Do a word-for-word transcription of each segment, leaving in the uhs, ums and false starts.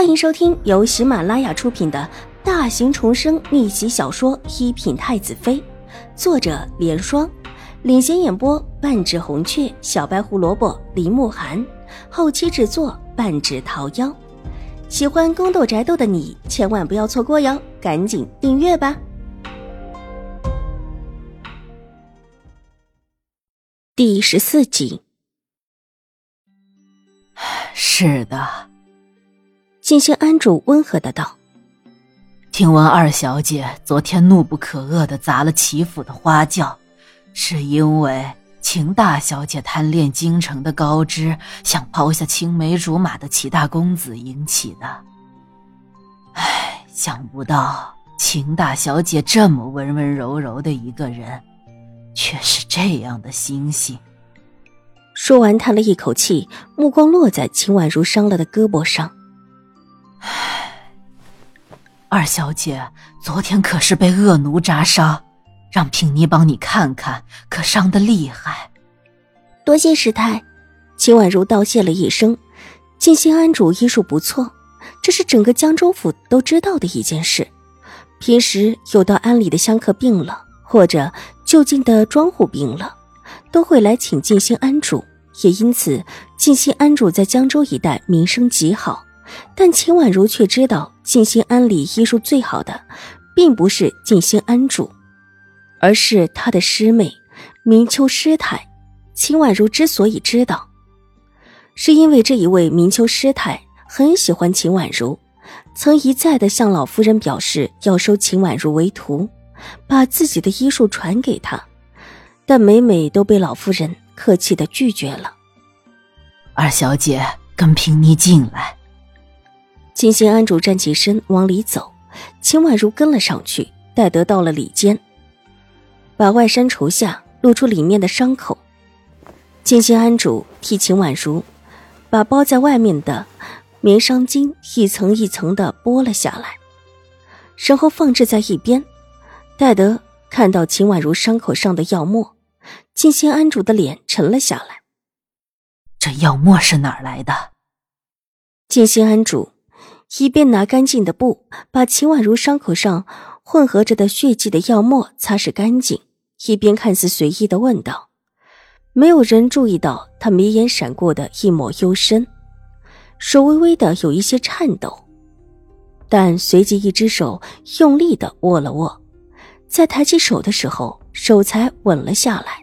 欢迎收听由喜马拉雅出品的大型重生逆袭小说《一品太子妃》，作者莲霜，领衔演播半指红雀、小白胡萝卜、林慕寒，后期制作半指桃夭。喜欢宫斗宅斗的你千万不要错过哟，赶紧订阅吧。第十四集。是的，静心安主温和的道，听闻二小姐昨天怒不可遏地砸了齐府的花轿，是因为秦大小姐贪恋京城的高枝，想抛下青梅竹马的齐大公子引起的。唉，想不到秦大小姐这么温温柔柔的一个人，却是这样的心性。说完叹了一口气，目光落在秦婉如伤了的胳膊上。唉，二小姐昨天可是被恶奴扎伤，让平妮帮你看看，可伤得厉害。多谢师太。秦婉如道谢了一声。静心庵主医术不错，这是整个江州府都知道的一件事。平时有到庵里的香客病了，或者就近的庄户病了，都会来请静心庵主，也因此静心庵主在江州一带名声极好。但秦婉如却知道，静心庵里医术最好的并不是静心庵主，而是他的师妹明秋师太。秦婉如之所以知道，是因为这一位明秋师太很喜欢秦婉如，曾一再地向老夫人表示要收秦婉如为徒，把自己的医术传给她，但每每都被老夫人客气地拒绝了。二小姐，跟平妮进来。静心庵主站起身往里走，秦婉如跟了上去，待得到了里间，把外衫除下，露出里面的伤口。静心庵主替秦婉如把包在外面的棉纱巾一层一层地剥了下来，身后放置在一边，待得看到秦婉如伤口上的药沫，静心庵主的脸沉了下来。这药沫是哪儿来的？静心庵主一边拿干净的布把秦婉如伤口上混合着的血迹的药沫擦拭干净，一边看似随意地问道。没有人注意到他眉眼闪过的一抹幽深，手微微的有一些颤抖，但随即一只手用力地握了握，在抬起手的时候手才稳了下来。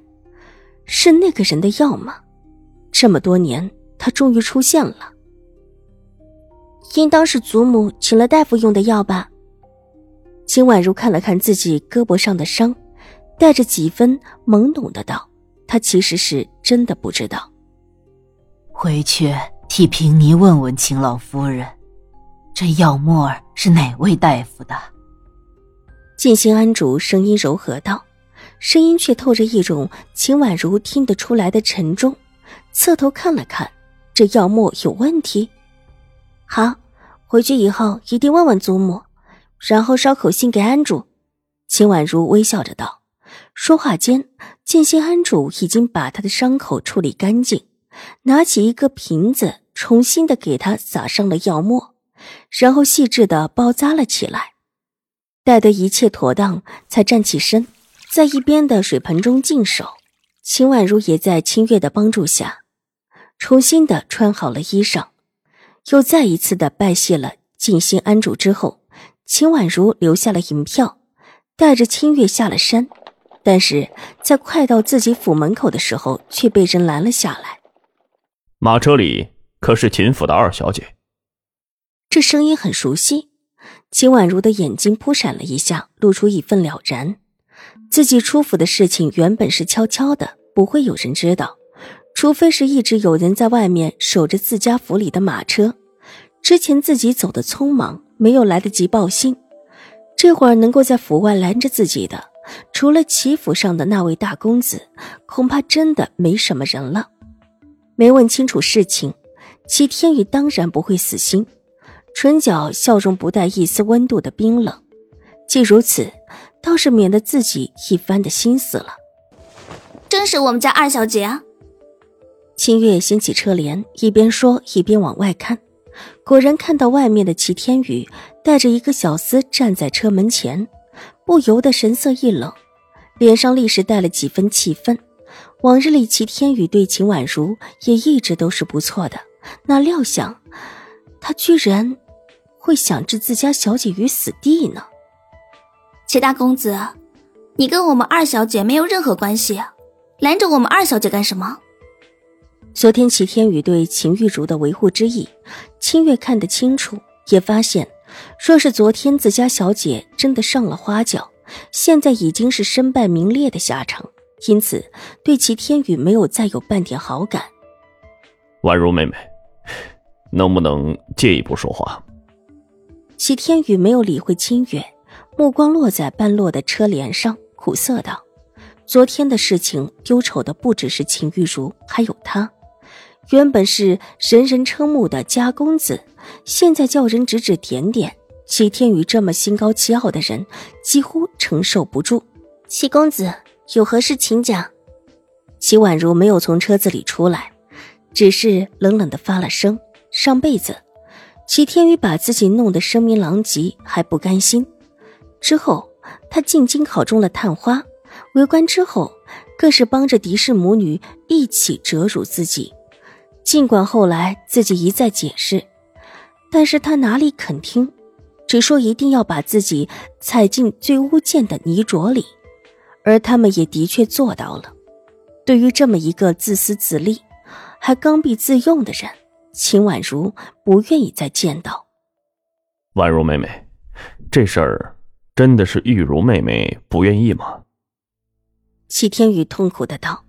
是那个人的药吗？这么多年他终于出现了。应当是祖母请了大夫用的药吧。秦婉如看了看自己胳膊上的伤，带着几分懵懂的道，她其实是真的不知道。回去替平妮问问秦老夫人，这药沫是哪位大夫的？静心庵主声音柔和道，声音却透着一种秦婉如听得出来的沉重。侧头看了看，这药沫有问题。好，回去以后一定问问祖母，然后捎口信给安主。秦婉如微笑着道。说话间，见信安主已经把他的伤口处理干净，拿起一个瓶子重新的给他撒上了药沫，然后细致的包扎了起来。待得一切妥当，才站起身，在一边的水盆中净手。秦婉如也在清月的帮助下重新的穿好了衣裳。又再一次的拜谢了静心庵主之后，秦婉如留下了银票，带着清月下了山，但是在快到自己府门口的时候却被人拦了下来。马车里可是秦府的二小姐？这声音很熟悉，秦婉如的眼睛扑闪了一下，露出一份了然。自己出府的事情原本是悄悄的，不会有人知道，除非是一直有人在外面守着自家府里的马车。之前自己走得匆忙，没有来得及报信，这会儿能够在府外拦着自己的，除了齐府上的那位大公子，恐怕真的没什么人了。没问清楚事情，齐天宇当然不会死心，唇角笑容不带一丝温度的冰冷，既如此，倒是免得自己一番的心思了。真是我们家二小姐啊。清月掀起车帘，一边说一边往外看，果然看到外面的齐天宇带着一个小厮站在车门前，不由得神色一冷，脸上立时带了几分气愤。往日里齐天宇对秦婉如也一直都是不错的，哪料想他居然会想置自家小姐于死地呢。齐大公子，你跟我们二小姐没有任何关系，拦着我们二小姐干什么？昨天齐天宇对秦玉茹的维护之意，清月看得清楚，也发现若是昨天自家小姐真的上了花轿，现在已经是身败名裂的下场，因此对齐天宇没有再有半点好感。婉如妹妹，能不能借一步说话？齐天宇没有理会清月，目光落在半落的车帘上，苦涩道：昨天的事情丢丑的不只是秦玉茹，还有他。原本是人人称慕的家公子，现在叫人指指点点，齐天宇这么心高气傲的人几乎承受不住。齐公子有何事请讲。齐婉如没有从车子里出来，只是冷冷地发了声上辈子。齐天宇把自己弄得声名狼藉还不甘心，之后他进京考中了探花，为官之后更是帮着狄氏母女一起折辱自己。尽管后来自己一再解释，但是他哪里肯听，只说一定要把自己踩进最污贱的泥浊里，而他们也的确做到了。对于这么一个自私自利还刚愎自用的人，秦婉如不愿意再见到。婉如妹妹，这事儿真的是玉如妹妹不愿意吗？齐天宇痛苦的道。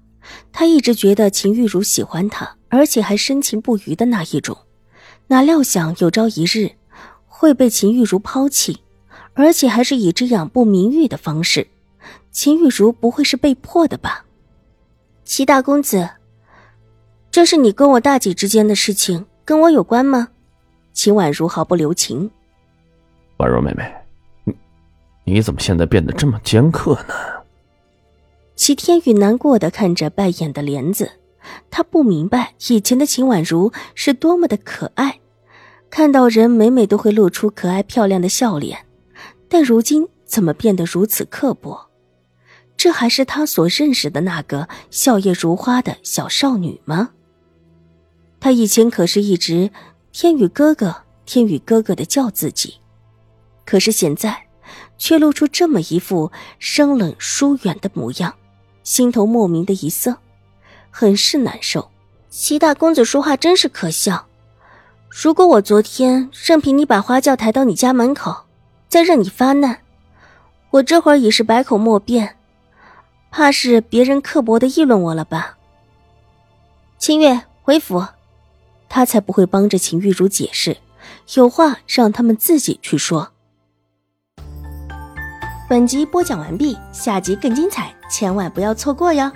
他一直觉得秦玉如喜欢他，而且还深情不渝的那一种，哪料想有朝一日会被秦玉如抛弃，而且还是以这样不名誉的方式。秦玉如不会是被迫的吧？齐大公子，这是你跟我大姐之间的事情，跟我有关吗？秦婉如毫不留情。婉如妹妹，你你怎么现在变得这么尖刻呢？齐天宇难过的看着败眼的帘子，他不明白以前的秦婉如是多么的可爱，看到人每每都会露出可爱漂亮的笑脸，但如今怎么变得如此刻薄？这还是他所认识的那个笑靥如花的小少女吗？他以前可是一直天宇哥哥天宇哥哥的叫自己，可是现在却露出这么一副生冷疏远的模样，心头莫名的一涩，很是难受。齐大公子说话真是可笑，如果我昨天任凭你把花轿抬到你家门口，再任你发难，我这会儿已是百口莫辩，怕是别人刻薄的议论我了吧？清月回府。他才不会帮着秦玉茹解释，有话让他们自己去说。本集播讲完毕，下集更精彩，千万不要错过哟。